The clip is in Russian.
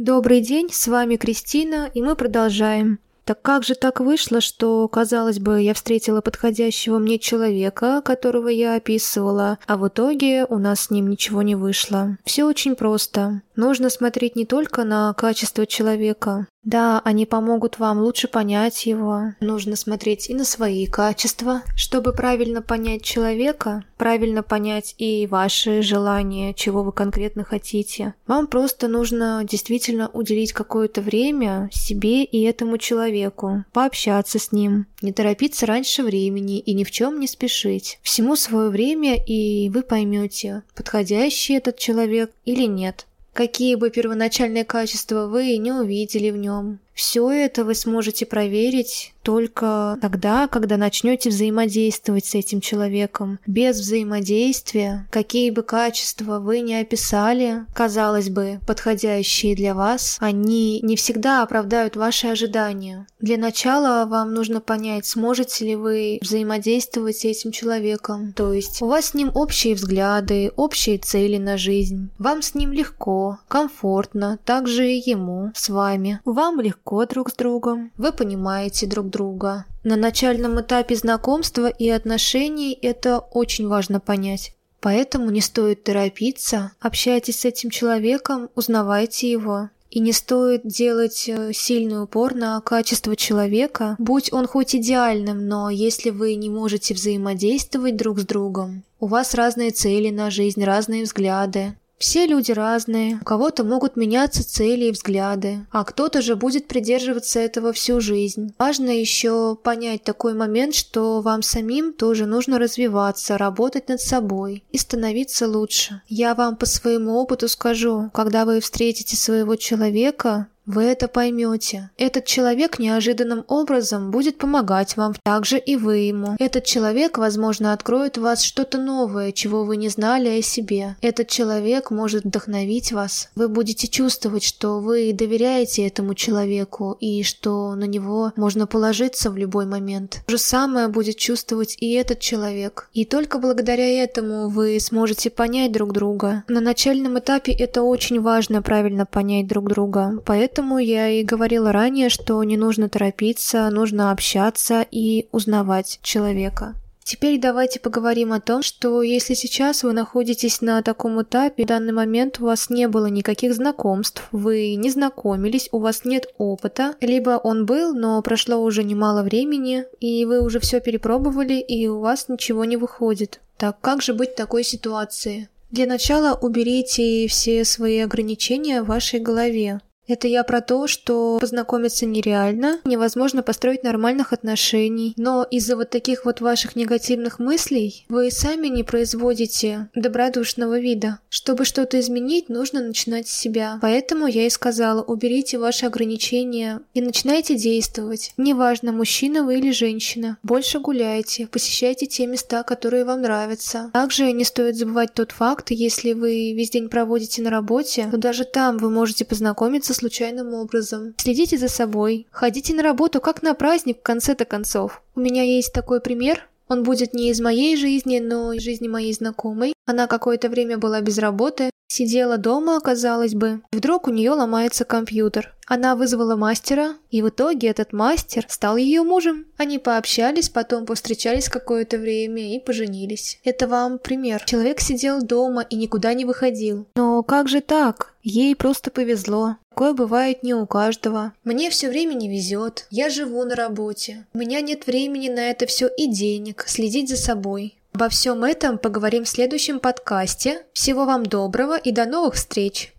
Добрый день, с вами Кристина, и мы продолжаем. Так как же так вышло, что, казалось бы, я встретила подходящего мне человека, которого я описывала, а в итоге у нас с ним ничего не вышло? Все очень просто. Нужно смотреть не только на качество человека. Да, они помогут вам лучше понять его. Нужно смотреть и на свои качества. Чтобы правильно понять человека, правильно понять и ваши желания, чего вы конкретно хотите. Вам просто нужно действительно уделить какое-то время себе и этому человеку, пообщаться с ним, не торопиться раньше времени и ни в чем не спешить. Всему свое время, и вы поймете, подходящий этот человек или нет. Какие бы первоначальные качества вы не увидели в нем, все это вы сможете проверить только тогда, когда начнете взаимодействовать с этим человеком. Без взаимодействия, какие бы качества вы ни описали, казалось бы, подходящие для вас, они не всегда оправдают ваши ожидания. Для начала вам нужно понять, сможете ли вы взаимодействовать с этим человеком. То есть у вас с ним общие взгляды, общие цели на жизнь. Вам с ним легко, комфортно, также и ему с вами. Вам легко друг с другом, вы понимаете друг друга. На начальном этапе знакомства и отношений это очень важно понять. Поэтому не стоит торопиться, общайтесь с этим человеком, узнавайте его. И не стоит делать сильный упор на качество человека, будь он хоть идеальным, но если вы не можете взаимодействовать друг с другом, у вас разные цели на жизнь, разные взгляды. Все люди разные, у кого-то могут меняться цели и взгляды, а кто-то же будет придерживаться этого всю жизнь. Важно еще понять такой момент, что вам самим тоже нужно развиваться, работать над собой и становиться лучше. Я вам по своему опыту скажу, когда вы встретите своего человека, вы это поймете. Этот человек неожиданным образом будет помогать вам, также и вы ему. Этот человек, возможно, откроет в вас что-то новое, чего вы не знали о себе. Этот человек может вдохновить вас. Вы будете чувствовать, что вы доверяете этому человеку и что на него можно положиться в любой момент. То же самое будет чувствовать и этот человек. И только благодаря этому вы сможете понять друг друга. На начальном этапе это очень важно, правильно понять друг друга. Поэтому я и говорила ранее, что не нужно торопиться, нужно общаться и узнавать человека. Теперь давайте поговорим о том, что если сейчас вы находитесь на таком этапе, в данный момент у вас не было никаких знакомств, вы не знакомились, у вас нет опыта, либо он был, но прошло уже немало времени, и вы уже все перепробовали, и у вас ничего не выходит. Так как же быть в такой ситуации? Для начала уберите все свои ограничения в вашей голове. Это я про то, что познакомиться нереально, невозможно построить нормальных отношений. Но из-за вот таких вот ваших негативных мыслей вы сами не производите добродушного вида. Чтобы что-то изменить, нужно начинать с себя. Поэтому я и сказала, уберите ваши ограничения и начинайте действовать. Неважно, мужчина вы или женщина. Больше гуляйте, посещайте те места, которые вам нравятся. Также не стоит забывать тот факт, если вы весь день проводите на работе, то даже там вы можете познакомиться с случайным образом. Следите за собой, ходите на работу как на праздник в конце-то концов. У меня есть такой пример, он будет не из моей жизни, но из жизни моей знакомой. Она какое-то время была без работы, сидела дома, казалось бы. Вдруг у нее ломается компьютер. Она вызвала мастера, и в итоге этот мастер стал ее мужем. Они пообщались, потом повстречались какое-то время и поженились. Это вам пример. Человек сидел дома и никуда не выходил. Но как же так? Ей просто повезло. Такое бывает не у каждого. Мне все время не везет. Я живу на работе. У меня нет времени на это все и денег. Следить за собой. Обо всем этом поговорим в следующем подкасте. Всего вам доброго и до новых встреч!